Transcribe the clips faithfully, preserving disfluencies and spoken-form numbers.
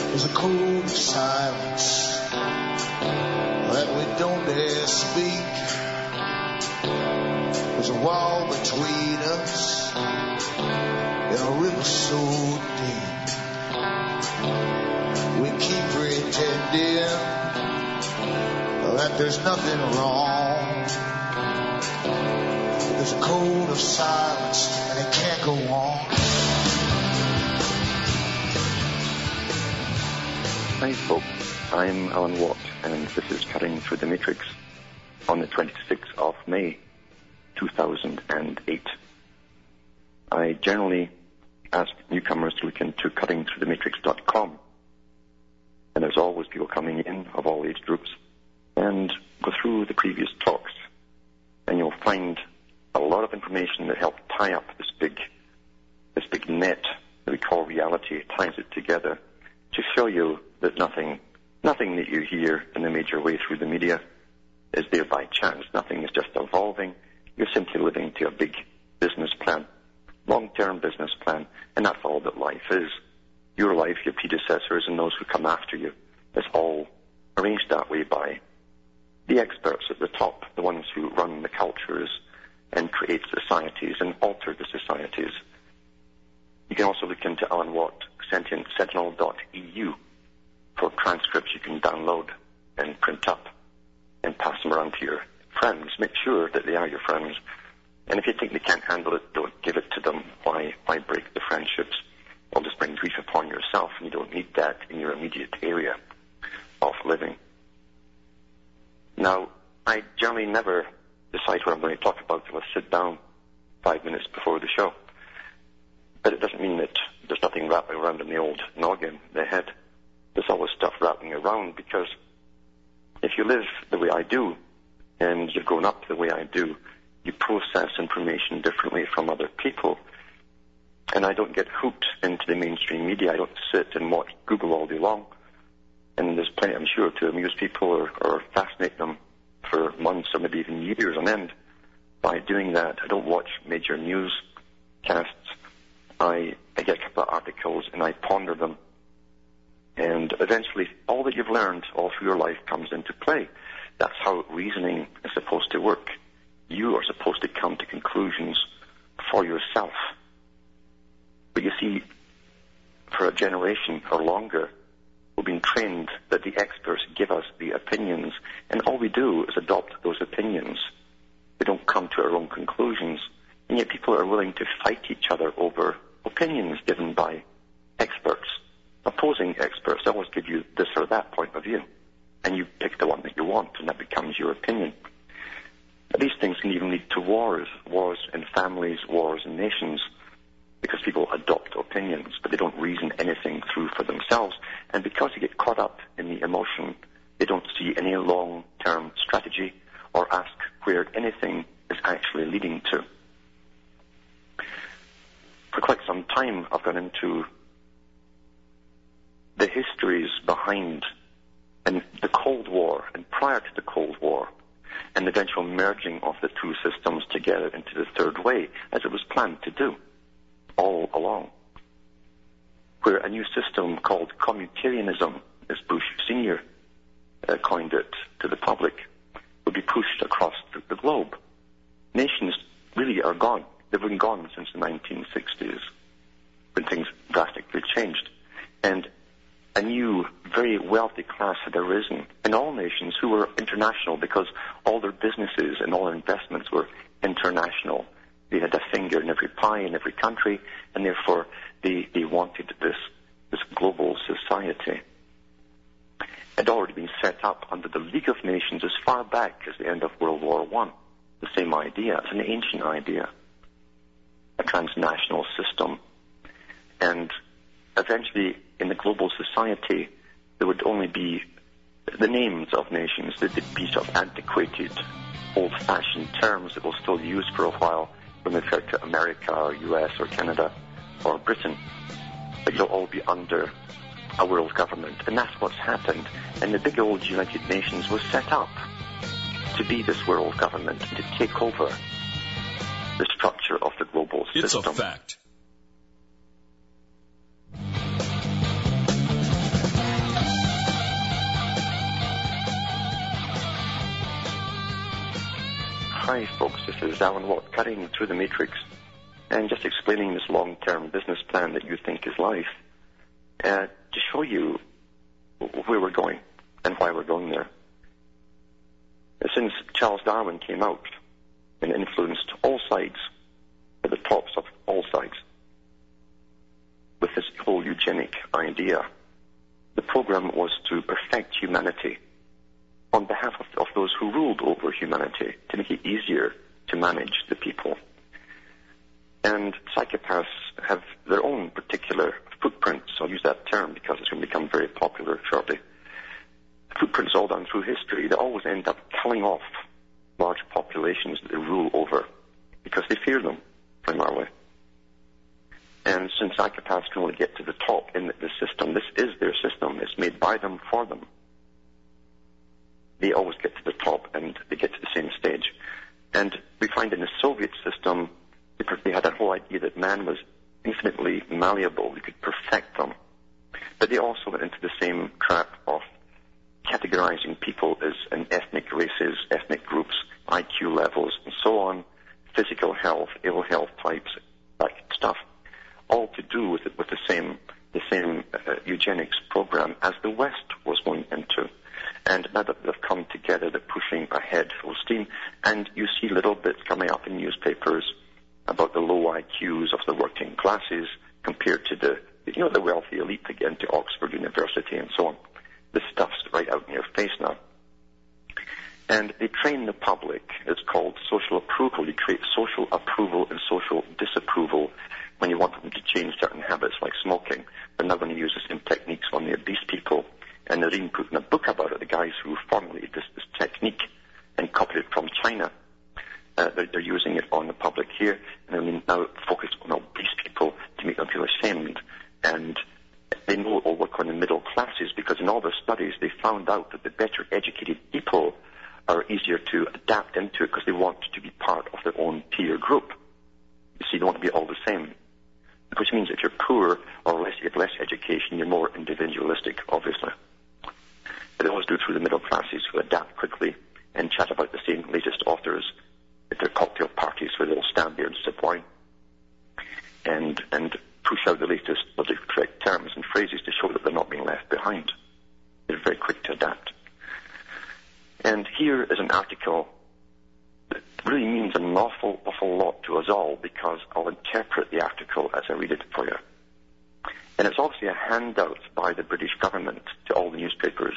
There's a cold silence that we don't dare speak. There's a wall between us and a river so deep. We keep pretending that there's nothing wrong. There's a code of silence and it can't go on. Hi folks, I'm Alan Watt and this is Cutting Through the Matrix on the twenty-sixth of May, two thousand eight. I generally ask newcomers to look into cutting through the matrix dot com, and there's always people coming in of all age groups, and go through the previous talks, and you'll find a lot of information that helped tie up this big, this big net that we call reality, ties it together to show you that nothing, nothing that you hear in a major way through the media is there by chance. Nothing is just evolving. You're simply living to a big business plan, long-term business plan, and that's all that life is. Your life, your predecessors, and those who come after you, it's all arranged that way by the experts at the top, the ones who run the cultures and create societies and alter the societies. You can also look into Alan Watt, sentient sentinel dot e u, for transcripts you can download and print up and pass them around to your friends. Make sure that they are your friends. And if you think they can't handle it, don't give it to them. Why, why break the friendships? Or just bring grief upon yourself, and you don't need that in your immediate area of living. Now, I generally never decide what I'm going to talk about until I sit down five minutes before the show. But it doesn't mean that there's nothing rattling around in the old noggin, the head. There's always stuff rattling around, because if you live the way I do, and you've grown up the way I do, you process information differently from other people. And I don't get hooked into the mainstream media. I don't sit and watch Google all day long. And there's plenty, I'm sure, to amuse people or, or fascinate them for months or maybe even years on end by doing that. I don't watch major newscasts. I, I get a couple of articles and I ponder them. And eventually all that you've learned all through your life comes into play. That's how reasoning is supposed to work. You are supposed to come to conclusions for yourself. But you see, for a generation or longer, we've been trained that the experts give us the opinions, and all we do is adopt those opinions. We don't come to our own conclusions, and yet people are willing to fight each other over opinions given by experts. Opposing experts always give you this or that point of view, and you pick the one that you want, and that becomes your opinion. But these things can even lead to wars, wars in families, wars in nations, because people adopt opinions, but they don't reason anything through for themselves. And because they get caught up in the emotion, they don't see any long-term strategy or ask where anything is actually leading to. For quite some time, I've gone into the histories behind and the Cold War and prior to the Cold War and the eventual merging of the two systems together into the third way, as it was planned to do all along, where a new system called communitarianism, as Bush Senior uh, coined it to the public, would be pushed across the, the globe. Nations really are gone. They've been gone since the nineteen sixties, when things drastically changed. And a new, very wealthy class had arisen, and all nations who were international, because all their businesses and all their investments were international. They had a finger in every pie in every country, and therefore they, they wanted this, this global society. It had already been set up under the League of Nations as far back as the end of World War One. The same idea. It's an ancient idea. A transnational system. And eventually, in the global society, there would only be the names of nations. They'd be sort of antiquated, old-fashioned terms that we'll still use for a while, when we refer to America or U S or Canada or Britain, but you'll all be under a world government. And that's what's happened. And the big old United Nations was set up to be this world government, to take over the structure of the global system. It's a fact. Hi, folks. This is Alan Watt, cutting through the matrix, and just explaining this long-term business plan that you think is life, uh, to show you where we're going and why we're going there. Since Charles Darwin came out and influenced all sides, at the tops of all sides, with this whole eugenic idea, the program was to perfect humanity on behalf of, of those who ruled over humanity, to make it easier to manage the people. And psychopaths have their own particular footprints. I'll use that term because it's going to become very popular shortly. Footprints all down through history. They always end up culling off large populations that they rule over because they fear them, primarily. And since psychopaths can only get to the top in the system, this is their system. It's made by them, for them. They always get to the top and they get to the same stage. And we find in the Soviet system, they had that whole idea that man was infinitely malleable. We could perfect them. But they also went into the same trap of categorizing people as in ethnic races, ethnic groups, I Q levels, and so on, physical health, ill health types, that stuff, all to do with, with the same the same uh, eugenics program as the West was going into. And now that they've come together, they're pushing ahead full steam, and you see little bits coming up in newspapers about the low I Qs of the working classes compared to the, you know, the wealthy elite again, to Oxford University and so on. This stuff's right out in your face now. And they train the public. It's called social approval. You create social approval and social disapproval when you want them to change certain habits, like smoking. They're now going to use the same techniques on the obese people. And they're even putting a book about it, the guys who formulated this, this technique and copied it from China. Uh, they're, they're using it on the public here, and they now focus on obese people to make them feel ashamed. And they know it will work on the middle classes because in all their studies they found out that the better educated people are easier to adapt into it because they want to be part of their own peer group. You see, they want to be all the same. Which means if you're poor or less, you have less education, you're more individualistic, obviously. But they always do through the middle classes who adapt quickly and chat about the same latest authors at their cocktail parties where they'll stand there and sip wine and, and push out the latest politically correct terms and phrases to show that they're not being left behind. They're very quick to adapt. And here is an article that really means an awful, awful lot to us all because I'll interpret the article as I read it for you. And it's obviously a handout by the British government to all the newspapers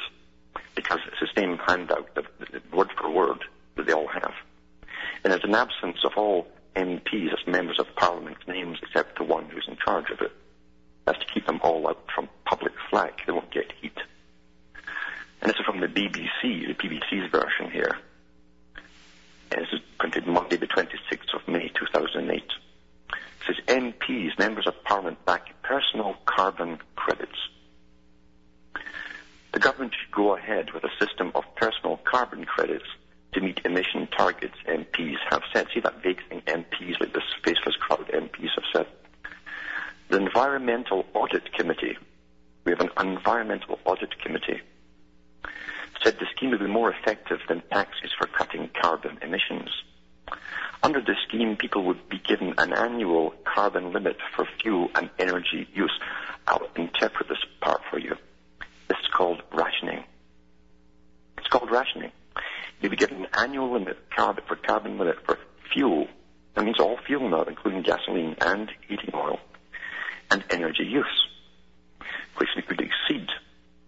because it's the same handout, word for word, that they all have. And there's an absence of all M Ps as members of Parliament's names except the one who's in charge of it. That's to keep them all out from public flack. They won't get heat. And this is from the B B C, the B B C's version here. And this is printed Monday the twenty-sixth of May two thousand eight. It says M Ps, members of Parliament, back personal carbon credits. The government should go ahead with a system of personal carbon credits to meet emission targets M Ps have set. See that vague thing M Ps, like this faceless crowd M Ps have said. The Environmental Audit Committee, we have an Environmental Audit Committee, said the scheme would be more effective than taxes for cutting carbon emissions. Under the scheme, people would be given an annual carbon limit for fuel and energy use. I'll interpret this part for you. This is called rationing. It's called rationing. You'll be given an annual limit carbon for carbon limit for fuel. That means all fuel now, including gasoline and heating oil, and energy use, which you could exceed.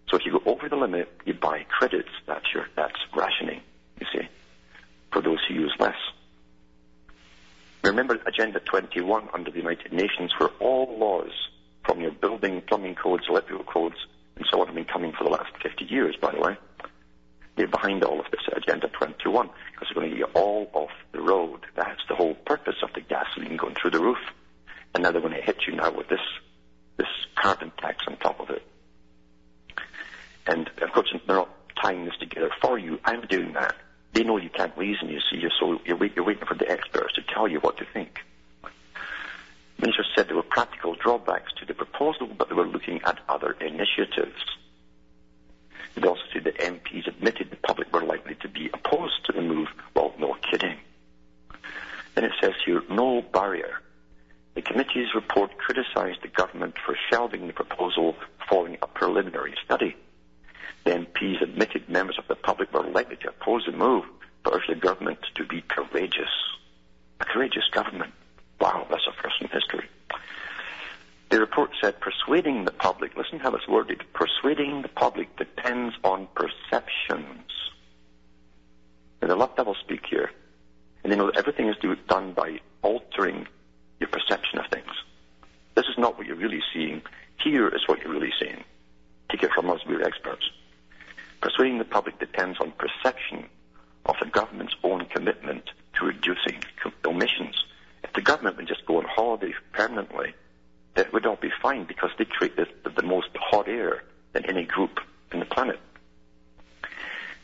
So if you go over the limit, you buy credits. That's your that's rationing, you see, for those who use less. Remember Agenda twenty-one under the United Nations, where all laws from your building, plumbing codes, electrical codes, and so on have been coming for the last fifty years, by the way. They're behind all of this Agenda twenty-one because they're going to get all off the road. That's the whole purpose of the gasoline going through the roof. And now they're going to hit you now with this this carbon tax on top of it. And, of course, they're not tying this together for you. I'm doing that. They know you can't reason, you see. You're, so, you're, wait, you're waiting for the experts to tell you what to think. Minister said there were practical drawbacks to the proposal, but they were looking at other initiatives. They also said the M Ps admitted the public were likely to be opposed to the move. Well, no kidding. Then it says here, no barrier. The committee's report criticized the government for shelving the proposal following a preliminary study. The M Ps admitted members of the public were likely to oppose the move, but urged the government to be courageous. A courageous government. Wow, that's a first in history. The report said persuading the public, listen how it's worded, persuading the public depends on perceptions. There's a lot of double speak here. And they know that everything is do, done by altering your perception of things. This is not what you're really seeing. Here is what you're really seeing. Take it from us, we're experts. Persuading the public depends on perception of the government's own commitment to reducing omissions. If the government would just go on holiday permanently, that would all be fine because they create the, the, the most hot air than any group in the planet.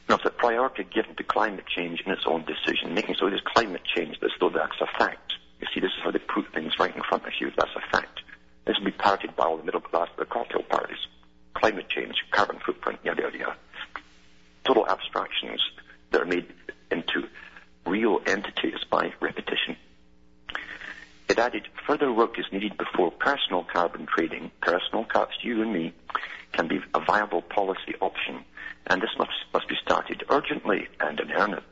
Now, it's a priority given to climate change in its own decision-making. So it is climate change as though that's a fact. You see, this is how they prove things right in front of you. That's a fact. This will be parroted by all the middle class, the cocktail parties. Climate change, carbon footprint, yada, yada, yada. Total abstractions that are made into real entities by repetition. It added, further work is needed before personal carbon trading, personal cuts, you and me, can be a viable policy option, and this must, must be started urgently and in earnest.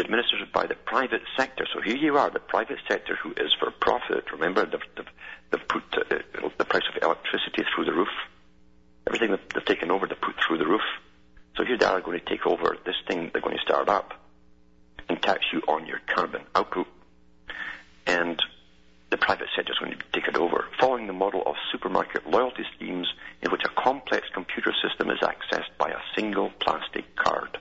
be administered by the private sector. So here you are, the private sector, who is for profit. Remember, they've, they've, they've put uh, the price of electricity through the roof. Everything that they've taken over, they've put through the roof. So here they are going to take over this thing they're going to start up and tax you on your carbon output. And the private sector is going to be taken over, following the model of supermarket loyalty schemes in which a complex computer system is accessed by a single plastic card.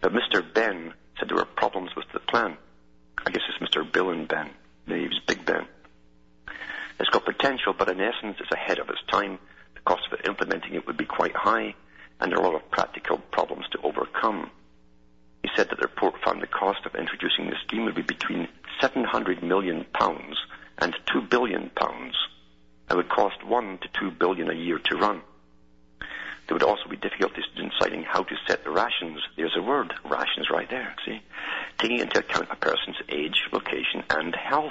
But Mister Ben said there were problems with the plan. I guess it's Mister Bill and Ben. Maybe it's Big Ben. It's got potential, but in essence it's ahead of its time. The cost of it, implementing it would be quite high, and there are a lot of practical problems to overcome. He said that the report found the cost of introducing the scheme would be between seven hundred million pounds and two billion pounds, and would cost one to two billion pounds a year to run. There would also be difficulties in deciding how to set the rations. There's a word, rations, right there, see? Taking into account a person's age, location, and health.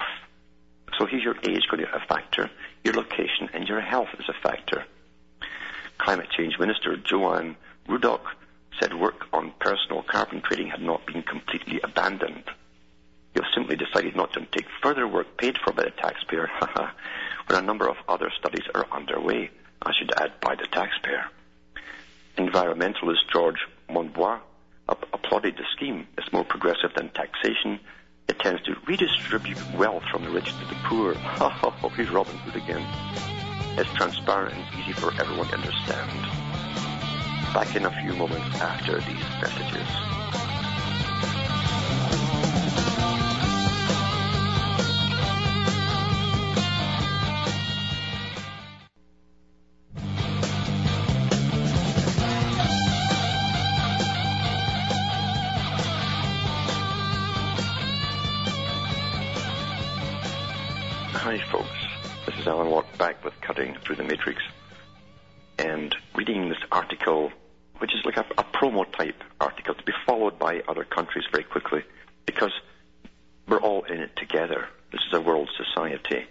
So here's your age going to be a factor, your location and your health is a factor. Climate Change Minister Joanne Rudock said work on personal carbon trading had not been completely abandoned. You have simply decided not to take further work paid for by the taxpayer, haha, when a number of other studies are underway, I should add, by the taxpayer. Environmentalist George Monbiot up- applauded the scheme. It's more progressive than taxation. It tends to redistribute wealth from the rich to the poor. Ha ha ha, here's Robin Hood again. It's transparent and easy for everyone to understand. Back in a few moments after these messages. Hi folks, this is Alan Watt back with Cutting Through the Matrix, and reading this article, which is like a, a promo-type article to be followed by other countries very quickly, because we're all in it together. This is a world society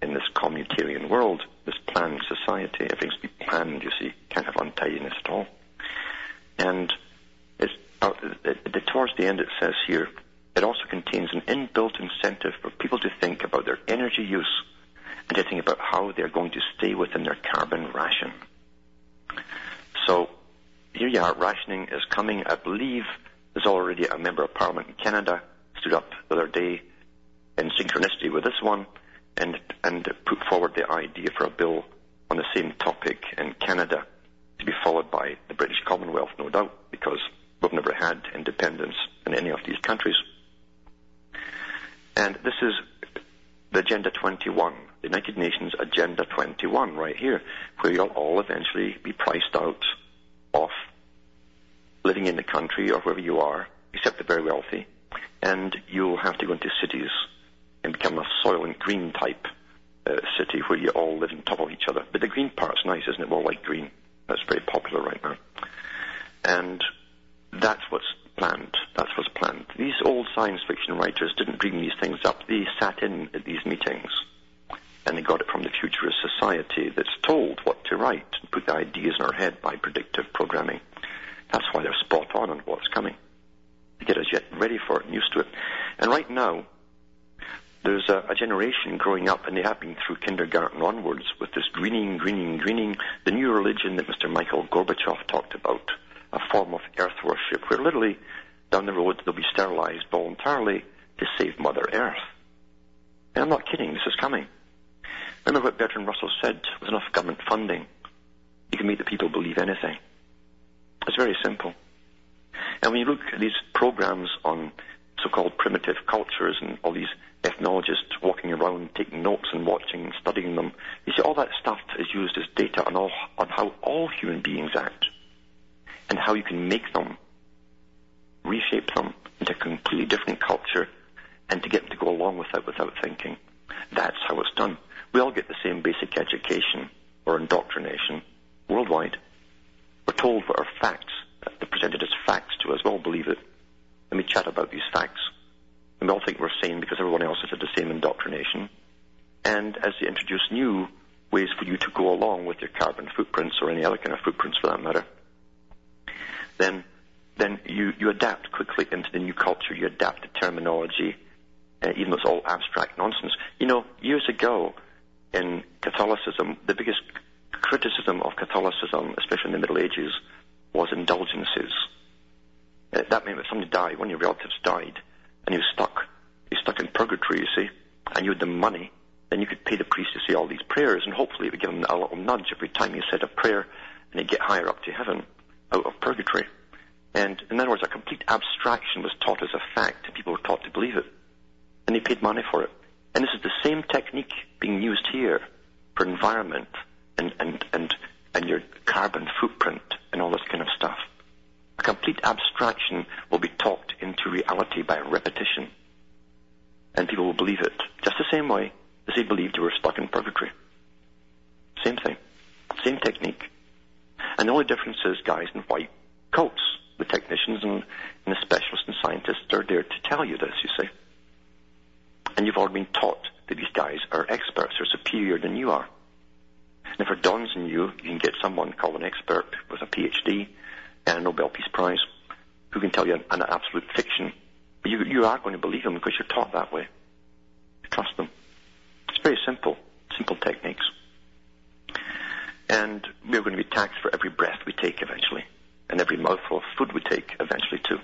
in this communitarian world, this planned society. Everything's to be planned, you see. Can't have untidiness at all. And it's, uh, it, it, towards the end it says here, it also contains an inbuilt incentive for people to think about their energy use and to think about how they're going to stay within their carbon ration. So here you are, rationing is coming. I believe there's already a Member of Parliament in Canada stood up the other day in synchronicity with this one and and put forward the idea for a bill on the same topic in Canada to be followed by the British Commonwealth, no doubt, because we've never had independence in any of these countries. And this is the Agenda twenty-one, the United Nations Agenda twenty-one right here, where you'll all eventually be priced out off living in the country or wherever you are, except the very wealthy, and you'll have to go into cities and become a soil and green type uh, city where you all live on top of each other. But the green part's nice, isn't it? More like green. That's very popular right now. And that's what's planned. That's what's planned. These old science fiction writers didn't dream these things up. They sat in at these meetings and they got it from the futurist society that's told what to write and put the ideas in our head by predictive programming. That's why they're spot on on what's coming. They get us yet ready for it and used to it. And right now, there's a, a generation growing up, and they have been through kindergarten onwards, with this greening, greening, greening, the new religion that Mister Michael Gorbachev talked about, a form of earth worship, where literally down the road they'll be sterilized voluntarily to save Mother Earth. And I'm not kidding, this is coming. Remember what Bertrand Russell said, with enough government funding, you can make the people believe anything. It's very simple. And when you look at these programs on so-called primitive cultures and all these ethnologists walking around taking notes and watching and studying them, you see all that stuff is used as data on, all, on how all human beings act and how you can make them, reshape them into a completely different culture and to get them to go along with that without thinking. That's how it's done. We all get the same basic education or indoctrination worldwide. We're told what are facts. They're presented as facts to us. We all believe it. And we chat about these facts. And we all think we're sane because everyone else has had the same indoctrination. And as they introduce new ways for you to go along with your carbon footprints or any other kind of footprints for that matter, then then you, you adapt quickly into the new culture. You adapt the terminology, uh, even though it's all abstract nonsense. You know, years ago in Catholicism, the biggest criticism of Catholicism, especially in the Middle Ages, was indulgences. Uh, that meant if somebody died, one of your relatives died, and he was stuck. He was stuck in purgatory, you see, and you had the money, then you could pay the priest to say all these prayers, and hopefully it would give him a little nudge every time he said a prayer, and he'd get higher up to heaven out of purgatory. And in other words, a complete abstraction was taught as a fact, and people were taught to believe it, and they paid money for it. And this is the same technique being used here for environment and, and, and, and your carbon footprint and all this kind of stuff. A complete abstraction will be talked into reality by repetition, and people will believe it, just the same way as they believed you were stuck in purgatory. Same thing. Same technique. And the only difference is guys in white coats, the technicians and, and the specialists and scientists are there to tell you this, you see. And you've already been taught that these guys are experts, are superior than you are. And if it dawns on you, you can get someone called an expert with a P H D and a Nobel Peace Prize who can tell you an, an absolute fiction. But you, you are going to believe them because you're taught that way. You trust them. It's very simple, simple techniques. And we're going to be taxed for every breath we take eventually, and every mouthful of food we take eventually too.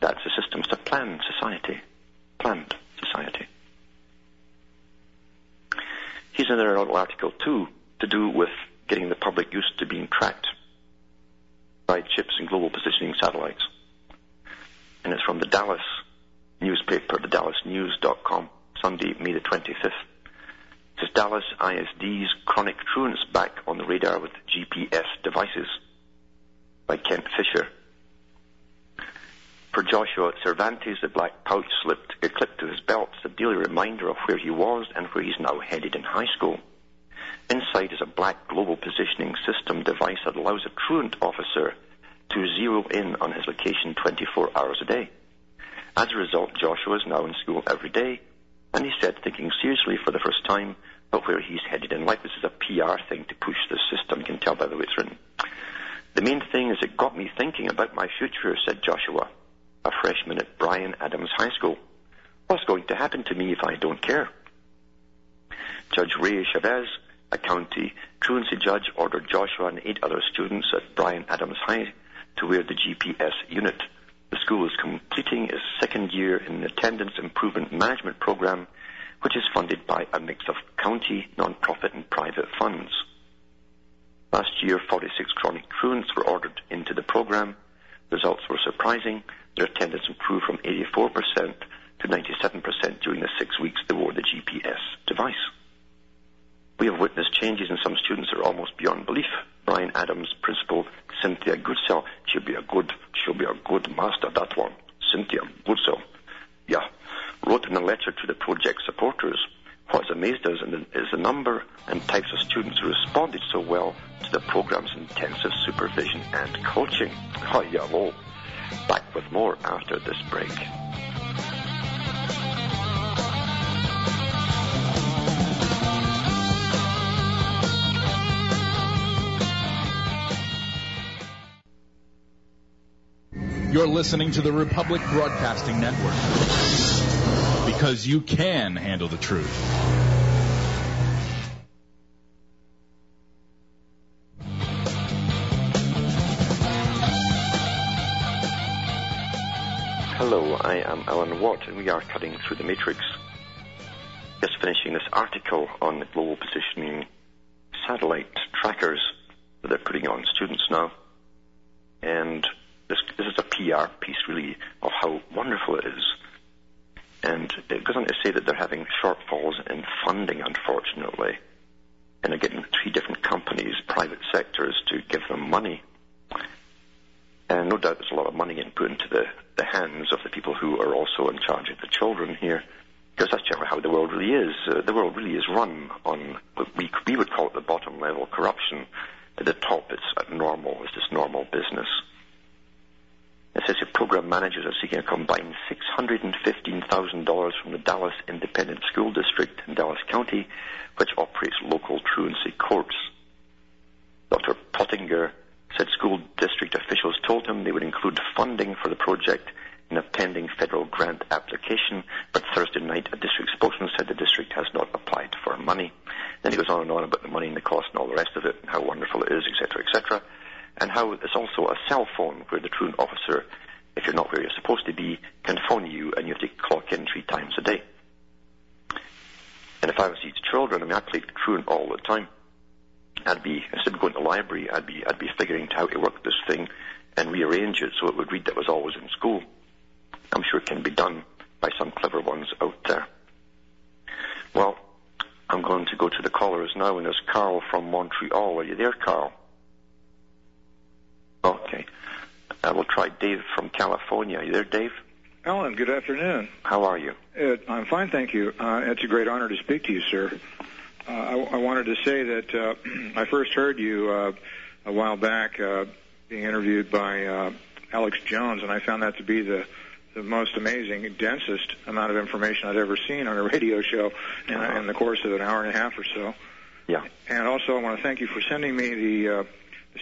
That's the system. It's a planned society. Planned society. Here's another little article too, to do with getting the public used to being tracked by chips and global positioning satellites. And it's from the Dallas newspaper, the dallas news dot com, Sunday, May the twenty-fifth. It says, Dallas I S D's chronic truants back on the radar with G P S devices, by Kent Fisher. For Joshua Cervantes, the black pouch slipped, clipped to his belt, a daily reminder of where he was and where he's now headed in high school. Inside is a black global positioning system device that allows a truant officer to zero in on his location twenty-four hours a day. As a result, Joshua is now in school every day, and he said, thinking seriously for the first time about where he's headed in life. This is a P R thing to push this system. You can tell by the way it's written. The main thing is it got me thinking about my future, said Joshua, a freshman at Bryan Adams High School. What's going to happen to me if I don't care? Judge Ray Chavez, a county truancy judge, ordered Joshua and eight other students at Bryan Adams High to wear the G P S unit. The school is completing its second year in the attendance improvement management program, which is funded by a mix of county, non-profit, and private funds. Last year, forty-six chronic truants were ordered into the program. Results were surprising. Their attendance improved from eighty-four percent to ninety-seven percent during the six weeks they wore the G P S device. We have witnessed changes in some students that are almost beyond belief. Bryan Adams' principal, Cynthia Goodsell, she'll be a good, she'll be a good master, that one. Cynthia Goodsell, yeah, wrote in a letter to the project supporters, what has amazed us is the number and types of students who responded so well to the program's intensive supervision and coaching. Oh, yeah, well, back with more after this break. You're listening to the Republic Broadcasting Network, because you can handle the truth. Hello, I am Alan Watt, and we are cutting through the matrix. Just finishing this article on the global positioning satellite trackers that they're putting on students now. And This, this is a P R piece, really, of how wonderful it is. And it goes on to say that they're having shortfalls in funding, unfortunately. And they're getting three different companies, private sectors, to give them money. And no doubt there's a lot of money input into the, the hands of the people who are also in charge of the children here, because that's generally how the world really is. Uh, the world really is run on what we, we would call it the bottom level corruption. At the top, it's normal, it's just normal business. It says your program managers are seeking a combined six hundred fifteen thousand dollars from the Dallas Independent School District in Dallas County, which operates local truancy courts. Doctor Pottinger Said school district officials told him they would include funding for the project in a pending federal grant application, but Thursday night a district spokesman said the district has not applied for money. Then he goes on and on about the money and the cost and all the rest of it, and how wonderful it is, et cetera, et cetera, and how it's also a cell phone where the truant officer, if you're not where you're supposed to be, can phone you, and you have to clock in three times a day. And if I was these children, I mean, I played truant all the time. I'd be, instead of going to the library, I'd be, I'd be figuring out how to work this thing and rearrange it so it would read that was always in school. I'm sure it can be done by some clever ones out there. Well, I'm going to go to the callers now, and there's Carl from Montreal. Are you there, Carl? Okay. I will try Dave from California. Are you there, Dave? Alan, good afternoon. How are you? Uh, I'm fine, thank you. Uh, it's a great honor to speak to you, sir. Uh, I, I wanted to say that uh, I first heard you uh, a while back uh, being interviewed by uh, Alex Jones, and I found that to be the, the most amazing, densest amount of information I'd ever seen on a radio show in, uh, in the course of an hour and a half or so. Yeah. And also I want to thank you for sending me the uh,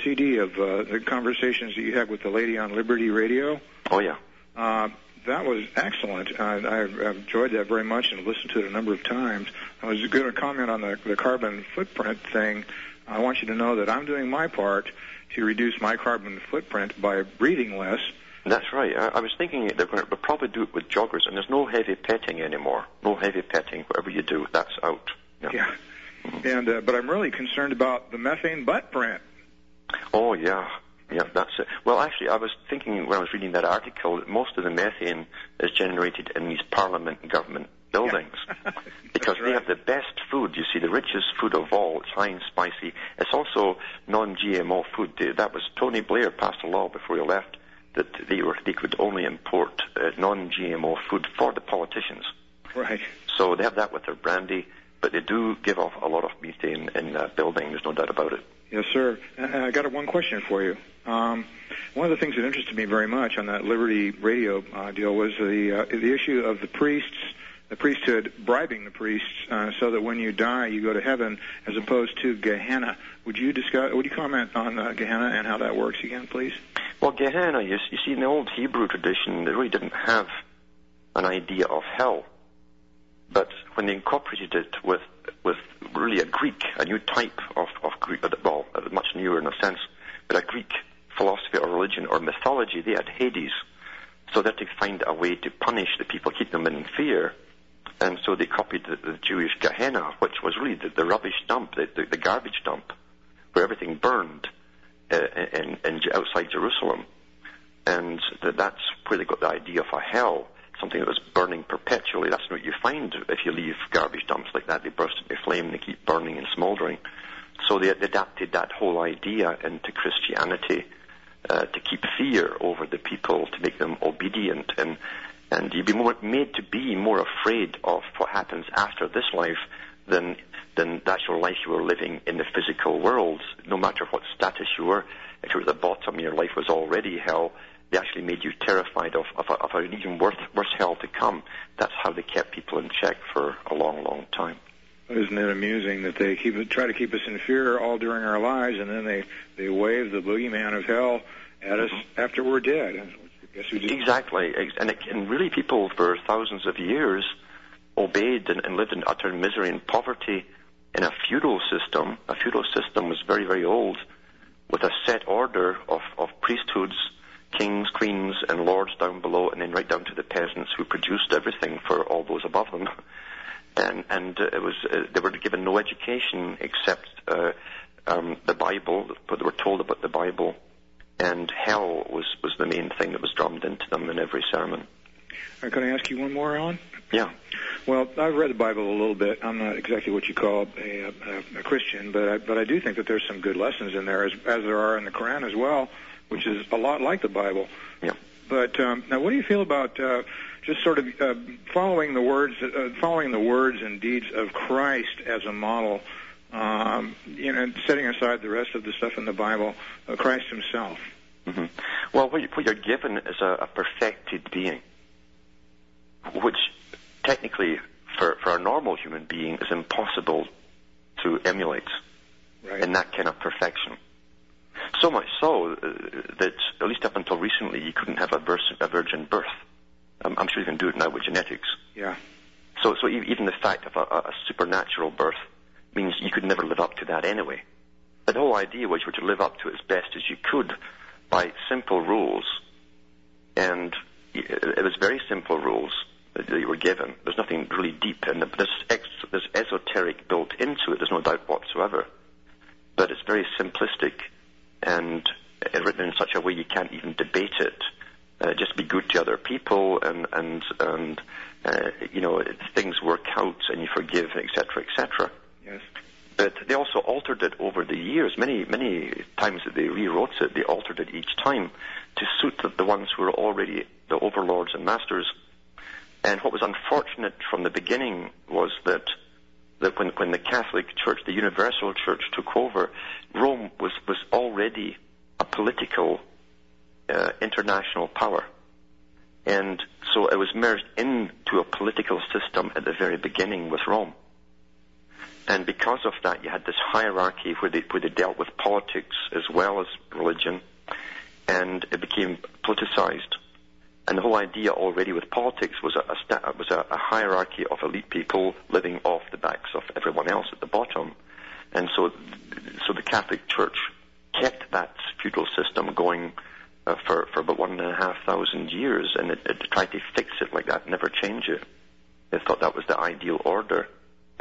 C D of uh, the conversations that you had with the lady on Liberty Radio. Oh, yeah. Uh, That was excellent. Uh, I enjoyed that very much and listened to it a number of times. I was going to comment on the, the carbon footprint thing. I want you to know that I'm doing my part to reduce my carbon footprint by breathing less. That's right. I, I was thinking they're going to probably do it with joggers, and there's no heavy petting anymore. No heavy petting. Whatever you do, that's out. Yeah. yeah. Mm-hmm. And uh, but I'm really concerned about the methane butt print. Oh, yeah. Yeah, that's it. Well, actually, I was thinking when I was reading that article that most of the methane is generated in these parliament and government buildings. Yeah. Because right. They have the best food, you see, the richest food of all. It's high and spicy. It's also non-G M O food. That was Tony Blair passed a law before he left that they were they could only import uh, non-G M O food for the politicians. Right. So they have that with their brandy, but they do give off a lot of methane in uh, buildings. There's no doubt about it. Yes, sir. And I got one question for you. Um, one of the things that interested me very much on that Liberty Radio uh, deal was the uh, the issue of the priests, the priesthood bribing the priests uh, so that when you die you go to heaven, as opposed to Gehenna. Would you discuss? Would you comment on uh, Gehenna and how that works again, please? Well, Gehenna, you, you see, in the old Hebrew tradition, they really didn't have an idea of hell, but when they incorporated it with with really a Greek, a new type of, of Greek, well, much newer in a sense, but a Greek philosophy or religion or mythology, they had Hades. So they had to find a way to punish the people, keep them in fear. And so they copied the, the Jewish Gehenna, which was really the, the rubbish dump, the, the, the garbage dump, where everything burned uh, in, in, outside Jerusalem. And the, that's where they got the idea of a hell, something that was burning perpetually. That's what you find if you leave garbage dumps like that. They burst into flame and they keep burning and smoldering. So they adapted that whole idea into Christianity uh, to keep fear over the people, to make them obedient, and and you'd be more, made to be more afraid of what happens after this life than than the actual life you were living in the physical world. No matter what status you were, if you were at the bottom, your life was already hell. They actually made you terrified of of, of an even worse, worse hell to come. That's how they kept people in check for a long, long time. Isn't it amusing that they keep try to keep us in fear all during our lives, and then they, they wave the boogeyman of hell at us mm-hmm. after we're dead? And I guess we just... Exactly. And, it, and really people for thousands of years obeyed and, and lived in utter misery and poverty in a feudal system. A feudal system was very, very old, with a set order of, of priesthoods, kings, queens, and lords down below, and then right down to the peasants who produced everything for all those above them. And, and uh, it was uh, they were given no education except uh, um, the Bible, but they were told about the Bible, and hell was, was the main thing that was drummed into them in every sermon. Right, can I ask you one more, Alan? Yeah. Well, I've read the Bible a little bit. I'm not exactly what you call a, a, a Christian, but I, but I do think that there's some good lessons in there, as, as there are in the Quran as well, which is a lot like the Bible. Yeah. But um, now, what do you feel about... Uh, Just sort of uh, following the words, uh, following the words and deeds of Christ as a model, um, you know, setting aside the rest of the stuff in the Bible, uh, Christ Himself. Mm-hmm. Well, what you're given is a, a perfected being, which technically, for for a normal human being, is impossible to emulate right. in that kind of perfection. So much so that, at least up until recently, you couldn't have a virgin birth. I'm sure you can do it now with genetics. Yeah. So, so even the fact of a, a supernatural birth means you could never live up to that anyway. But the whole idea was you were to live up to it as best as you could by simple rules. And it was very simple rules that you were given. There's nothing really deep in it. There's, ex, there's esoteric built into it. There's no doubt whatsoever. But it's very simplistic and written in such a way you can't even debate it. Uh, just be good to other people, and and and uh, you know, things work out, and you forgive, et cetera, et cetera. Yes. But they also altered it over the years. Many many times that they rewrote it, they altered it each time to suit the, the ones who were already the overlords and masters. And what was unfortunate from the beginning was that that when when the Catholic Church, the Universal Church, took over, Rome was was already a political Uh, international power, and so it was merged into a political system at the very beginning with Rome. And because of that, you had this hierarchy where they, where they dealt with politics as well as religion, and it became politicized. And the whole idea already with politics was a, a sta- was a, a hierarchy of elite people living off the backs of everyone else at the bottom. And so, so the Catholic Church kept that feudal system going Uh, for, for about one and a half thousand years, and it, it tried to fix it like that, never change it. They thought that was the ideal order.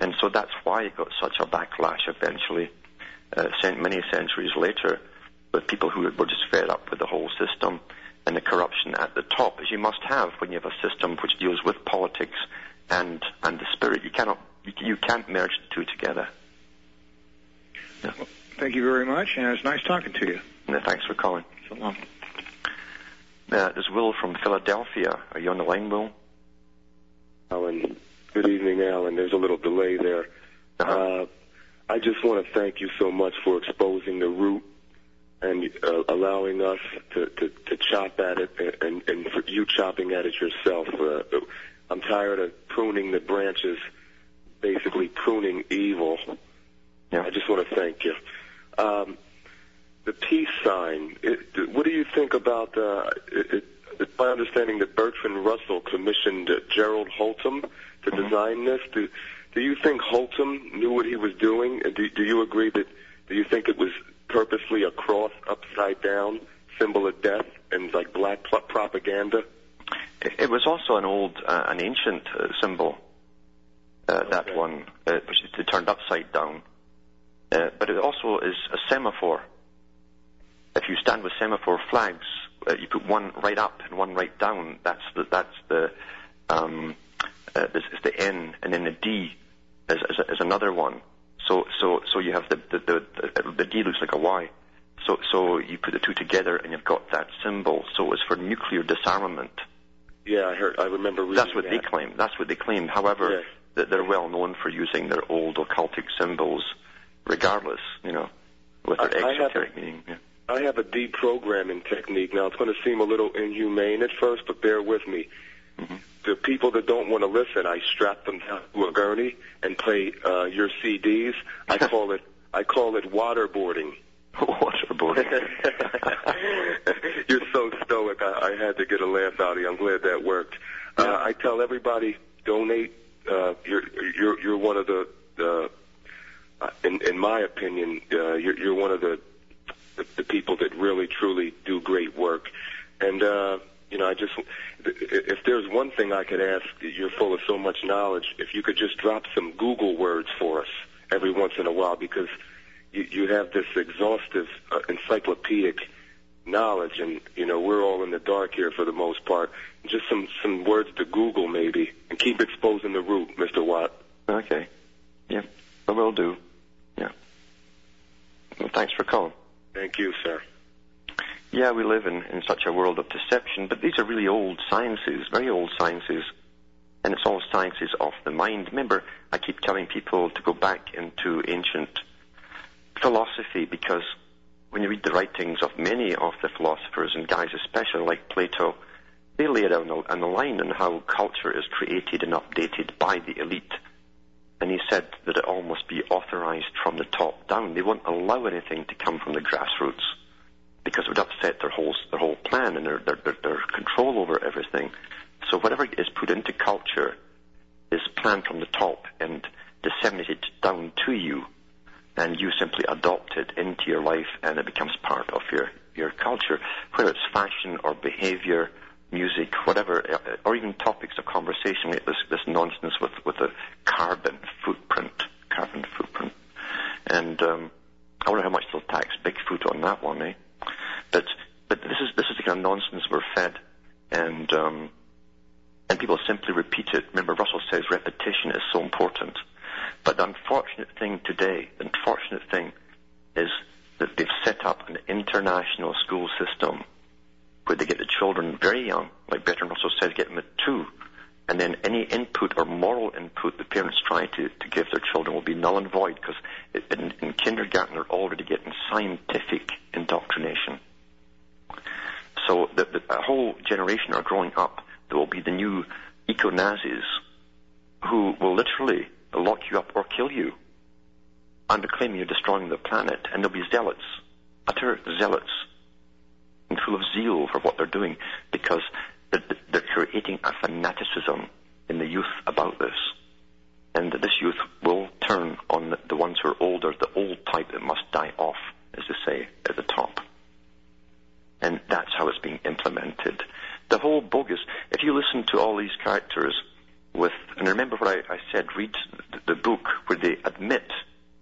And so that's why it got such a backlash eventually, uh, many centuries later, with people who were just fed up with the whole system and the corruption at the top, as you must have when you have a system which deals with politics and, and the spirit. You cannot, you, you can't merge the two together. Yeah. Well, thank you very much, and it's nice talking to you. Yeah, thanks for calling. So long. Uh, this is Will from Philadelphia. Are you on the line, Will? Alan, good evening, Alan. There's a little delay there. Uh, I just want to thank you so much for exposing the root and uh, allowing us to, to, to chop at it, and, and for you chopping at it yourself. Uh, I'm tired of pruning the branches, basically pruning evil. Yeah. I just want to thank you. Um, The peace sign, it, what do you think about, uh, it, it's my understanding that Bertrand Russell commissioned uh, Gerald Holtom to mm-hmm. design this. Do, do you think Holtom knew what he was doing? Do, do you agree that, do you think it was purposely a cross upside down, symbol of death, and like black propaganda? It, it was also an old, uh, an ancient uh, symbol, uh, okay. that one, uh, which is turned upside down. Uh, but it also is a semaphore. If you stand with semaphore flags, uh, you put one right up and one right down. That's the that's the um, uh, this is the N, and then the D is, is, is another one. So so so you have the the, the the the D looks like a Y. So so you put the two together and you've got that symbol. So it's for nuclear disarmament. Yeah, I heard. I remember reading That's what that. they claim. That's what they claim. However, yes. they're well known for using their old occultic symbols, regardless, you know, with their I, exoteric I meaning. Yeah. I have a deprogramming technique. Now, it's going to seem a little inhumane at first, but bear with me. Mm-hmm. The people that don't want to listen, I strap them down to a gurney and play uh, your C Ds. I call it I call it waterboarding. Waterboarding. You're so stoic. I, I had to get a laugh out of you. I'm glad that worked. Yeah. Uh, I tell everybody, donate. Uh, you're you're you're one of the. Uh, in in my opinion, uh, you're you're one of the. The, the people that really, truly do great work. And, uh, you know, I just, if there's one thing I could ask, you're full of so much knowledge, if you could just drop some Google words for us every once in a while, because you, you have this exhaustive, uh, encyclopedic knowledge, and, you know, we're all in the dark here for the most part. Just some, some words to Google, maybe, and keep exposing the root, Mister Watt. Okay. Yeah, I will do. Yeah. Well, thanks for calling. Thank you, sir. Yeah, we live in, in such a world of deception, but these are really old sciences, very old sciences, and it's all sciences of the mind. Remember, I keep telling people to go back into ancient philosophy, because when you read the writings of many of the philosophers, and guys especially like Plato, they lay it on, on the line on how culture is created and updated by the elite. And he said that it all must be authorized from the top down. They won't allow anything to come from the grassroots. because it would upset their whole their whole plan and their, their, their control over everything. So whatever is put into culture is planned from the top and disseminated down to you, and you simply adopt it into your life, and it becomes part of your, your culture, whether it's fashion or behavior, music, whatever, or even topics of conversation. This, this nonsense with, with a carbon footprint, carbon footprint. And um, I wonder how much they'll tax Bigfoot on that one, eh? But but this is this is the kind of nonsense we're fed, and um, and people simply repeat it. Remember, Russell says repetition is so important. But the unfortunate thing today, the unfortunate thing, is that they've set up an international school system where they get the children very young, like Bertrand Russell says, get them at two, and then any input or moral input the parents try to, to give their children will be null and void, because in, in kindergarten they're already getting scientific indoctrination. So the, the, a whole generation are growing up. There will be the new eco-Nazis who will literally lock you up or kill you under claiming you're destroying the planet, and they'll be zealots, utter zealots, and full of zeal for what they're doing, because they're, they're creating a fanaticism in the youth about this. And this youth will turn on the ones who are older, the old type that must die off, as they say, at the top. And that's how it's being implemented. The whole bogus, if you listen to all these characters with, and remember what I, I said, read the, the book where they admit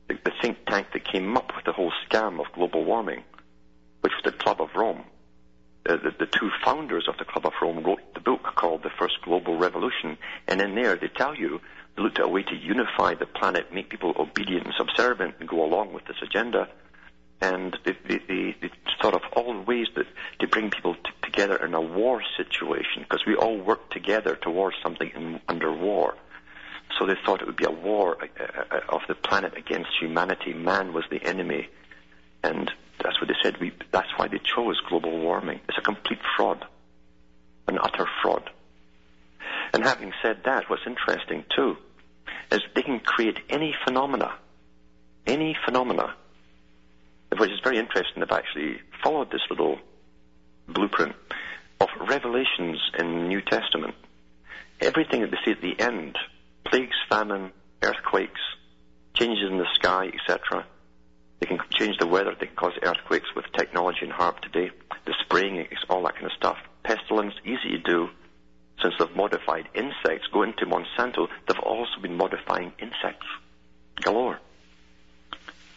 the, the think tank that came up with the whole scam of global warming, which was the Club of Rome. Uh, the, the two founders of the Club of Rome wrote the book called The First Global Revolution, and in there they tell you they looked at a way to unify the planet, make people obedient and subservient and go along with this agenda, and they, they, they, they thought of all the ways that to bring people t- together in a war situation, because we all work together towards something in, under war. So they thought it would be a war uh, uh, of the planet against humanity. Man was the enemy, and that's what they said. We, that's why they chose global warming. It's a complete fraud, an utter fraud. And having said that, what's interesting too is they can create any phenomena, any phenomena, which is very interesting. I've actually followed this little blueprint of revelations in the New Testament. Everything that they see at the end, plagues, famine, earthquakes, changes in the sky, et cetera. They can change the weather, they can cause earthquakes with technology and HARP today, the spraying, all that kind of stuff. Pestilence, easy to do, since they've modified insects. Go into Monsanto, they've also been modifying insects galore.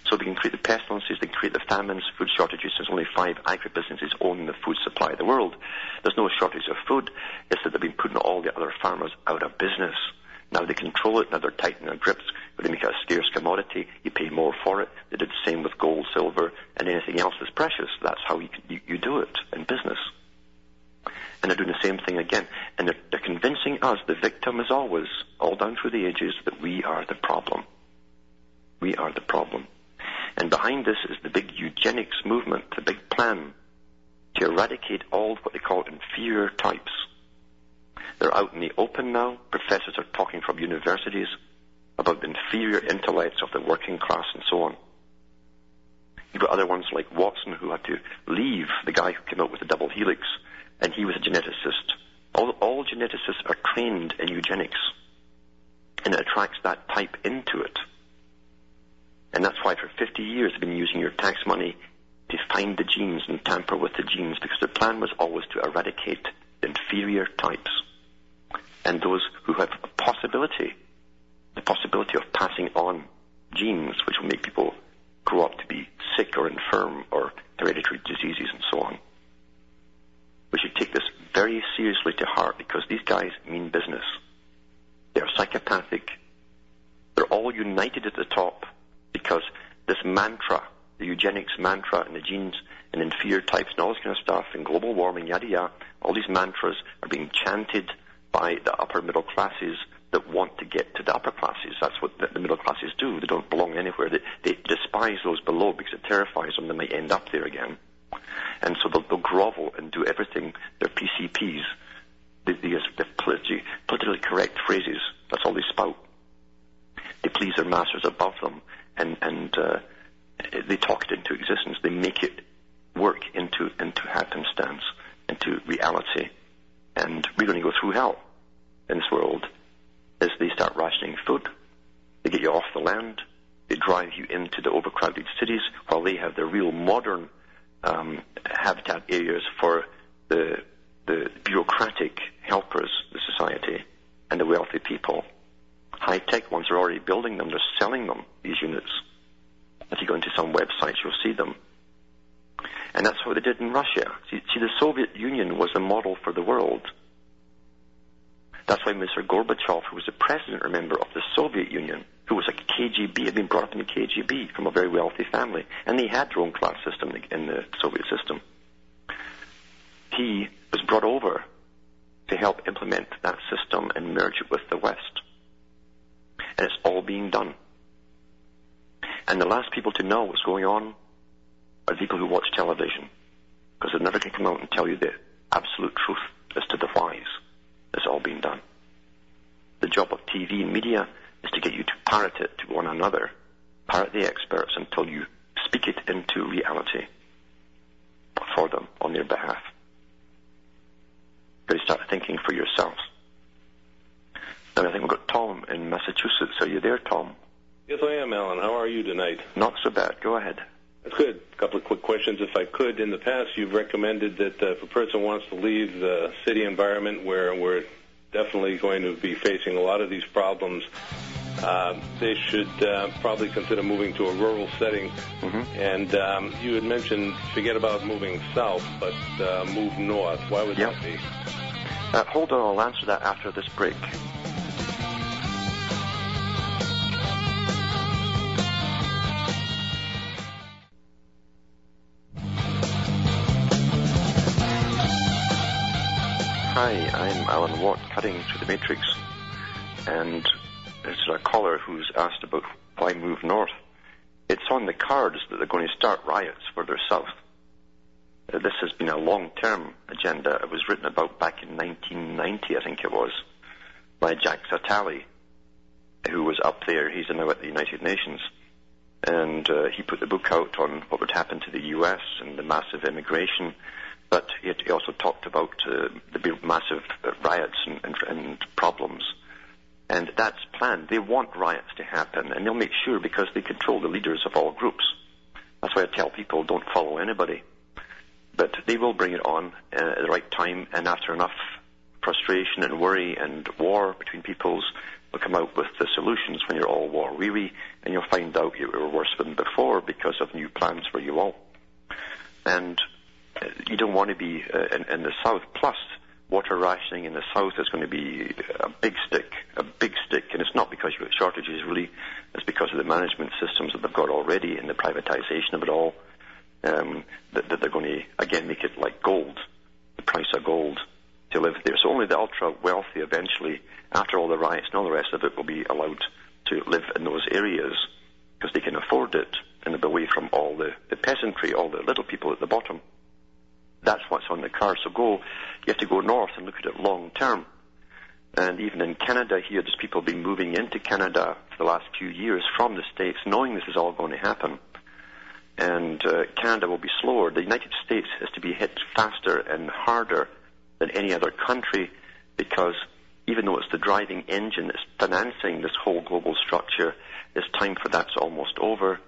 So they can create the pestilences, they can create the famines, food shortages. There's only five agribusinesses owning the food supply of the world. There's no shortage of food. It's that they've been putting all the other farmers out of business. Now they control it, now they're tightening their grips. When they make it a scarce commodity, you pay more for it. They did the same with gold, silver, and anything else that's precious. That's how you, you, you do it in business. And they're doing the same thing again. And they're, they're convincing us, the victim is always, all down through the ages, that we are the problem. We are the problem. And behind this is the big eugenics movement, the big plan to eradicate all what they call inferior types. They're out in the open now. Professors are talking from universities about the inferior intellects of the working class and so on. You've got other ones like Watson, who had to leave, the guy who came out with the double helix, and he was a geneticist. All, all geneticists are trained in eugenics, and it attracts that type into it. And that's why for fifty years they've been using your tax money to find the genes and tamper with the genes, because the plan was always to eradicate the inferior types and those who have a possibility, the possibility of passing on genes which will make people grow up to be sick or infirm or hereditary diseases and so on. We should take this very seriously to heart, because these guys mean business. They are psychopathic. They're all united at the top, because this mantra, the eugenics mantra and the genes and inferior types and all this kind of stuff and global warming, yada yada, all these mantras are being chanted by the upper middle classes that want to get to the upper classes. That's what the middle classes do. They don't belong anywhere. They, they despise those below because it terrifies them. They might end up there again. And so they'll, they'll grovel and do everything. Their P C Ps, the, the, the politically correct phrases, that's all they spout. They please their masters above them. And, and uh, they talk it into existence. They make it work into into happenstance, into reality, and we're going to go through hell in this world as they start rationing food. They get you off the land. They drive you into the overcrowded cities while they have their real modern um, habitat areas for the the bureaucratic helpers, the society, and the wealthy people. High-tech ones are already building them. They're selling them, these units. If you go into some websites, you'll see them. And that's what they did in Russia. See, see, the Soviet Union was a model for the world. That's why Mister Gorbachev, who was the president, remember, of the Soviet Union, who was a K G B, had been brought up in the K G B from a very wealthy family, and they had their own class system in the Soviet system. He was brought over to help implement that system and merge it with the West. And it's all being done. And the last people to know what's going on are people who watch television, because they never can come out and tell you the absolute truth as to the whys. It's all being done. The job of T V and media is to get you to parrot it to one another, parrot the experts until you speak it into reality for them on their behalf. They start thinking for yourselves. And I think we've got Tom in Massachusetts. Are you there, Tom? Yes, I am, Alan. How are you tonight? Not so bad. Go ahead. That's good. A couple of quick questions, if I could. In the past, you've recommended that uh, if a person wants to leave the city environment, where we're definitely going to be facing a lot of these problems, uh, they should uh, probably consider moving to a rural setting. Mm-hmm. And um, you had mentioned forget about moving south, but uh, move north. Why would yep. that be? Uh, hold on. I'll answer that after this break. Hi, I'm Alan Watt, Cutting Through the Matrix, and there's a caller who's asked about why move north. It's on the cards that they're going to start riots further south. Uh, this has been a long-term agenda. It was written about back in nineteen ninety, I think it was, by Jack Satali, who was up there. He's now at the United Nations, and uh, he put the book out on what would happen to the U S and the massive immigration. But he also talked about uh, the massive riots and, and, and problems. And that's planned. They want riots to happen, and they'll make sure, because they control the leaders of all groups. That's why I tell people, don't follow anybody. But they will bring it on uh, at the right time, and after enough frustration and worry and war between peoples, they'll come out with the solutions when you're all war-weary, and you'll find out you were worse than before because of new plans for you all. And you don't want to be uh, in, in the south. Plus, water rationing in the south is going to be a big stick, a big stick. And it's not because you've got shortages, really. It's because of the management systems that they've got already and the privatization of it all, um, that, that they're going to, again, make it like gold, the price of gold, to live there. So only the ultra-wealthy eventually, after all the riots and all the rest of it, will be allowed to live in those areas because they can afford it and they'll be away from all the, the peasantry, all the little people at the bottom. That's what's on the car. So go, you have to go north and look at it long term. And even in Canada here, there's people been moving into Canada for the last few years from the States, knowing this is all going to happen. And uh, Canada will be slower. The United States has to be hit faster and harder than any other country, because even though it's the driving engine that's financing this whole global structure, it's time for that's almost over.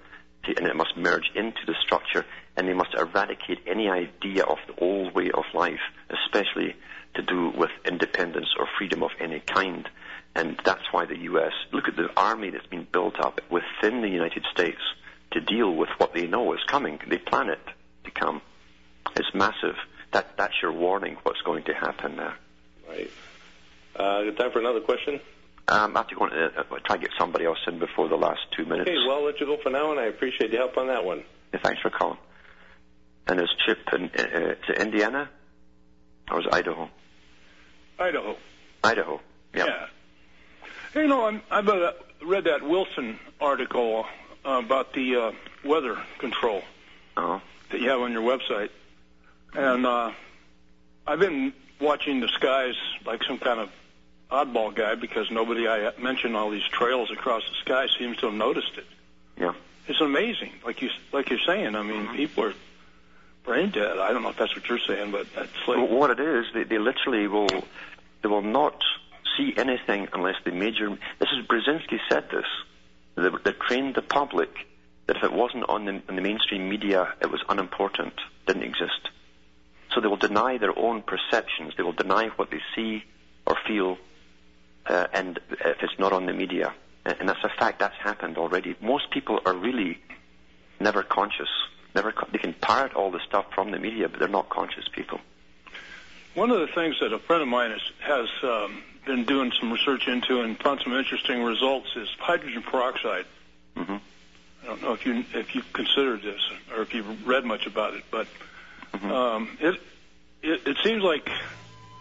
And it must merge into the structure, and they must eradicate any idea of the old way of life, especially to do with independence or freedom of any kind. And that's why the U S, look at the army that's been built up within the United States to deal with what they know is coming. They plan it to come. It's massive. That, that's your warning, what's going to happen there. Right. Uh, time for another question? Um, I have to go and uh, try to get somebody else in before the last two minutes. Okay, well, I'll let you go for now, and I appreciate the help on that one. Yeah, thanks for calling. And is Chip in, uh, is it Indiana, or is it Idaho? Idaho. Idaho, yep. Yeah. Hey, you know, I'm, I've uh, read that Wilson article uh, about the uh, weather control uh-huh. that you have on your website. And uh, I've been watching the skies like some kind of oddball guy, because nobody I mentioned all these trails across the sky seems to have noticed it. Yeah, it's amazing. Like you, like you're saying. I mean, mm-hmm. people are brain dead. I don't know if that's what you're saying, but that's like... Well, what it is, they, they literally will, they will not see anything unless they measure. This is, Brzezinski said this. They, they trained the public that if it wasn't on the, on the mainstream media, it was unimportant, didn't exist. So they will deny their own perceptions. They will deny what they see or feel, uh, and if it's not on the media. And, and that's a fact. That's happened already. Most people are really never conscious. Never co- they can parrot all the stuff from the media, but they're not conscious people. One of the things that a friend of mine is, has um, been doing some research into and found some interesting results is hydrogen peroxide. Mm-hmm. I don't know if you if you considered this or if you've read much about it, but mm-hmm. um, it, it it seems like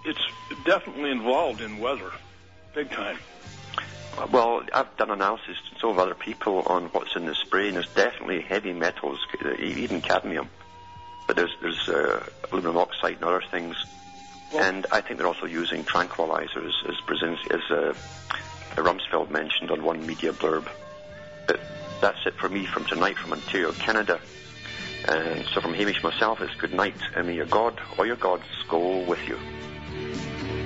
it's definitely involved in weather, big time. Well, I've done analysis and so have other people on what's in the spray, and there's definitely heavy metals, even cadmium. But there's there's uh, aluminum oxide and other things. Well, and I think they're also using tranquilizers, as Brzezinski, as uh, Rumsfeld mentioned on one media blurb. But that's it for me from tonight from Ontario, Canada. And so from Hamish myself, it's good night, and may your God or your gods go with you.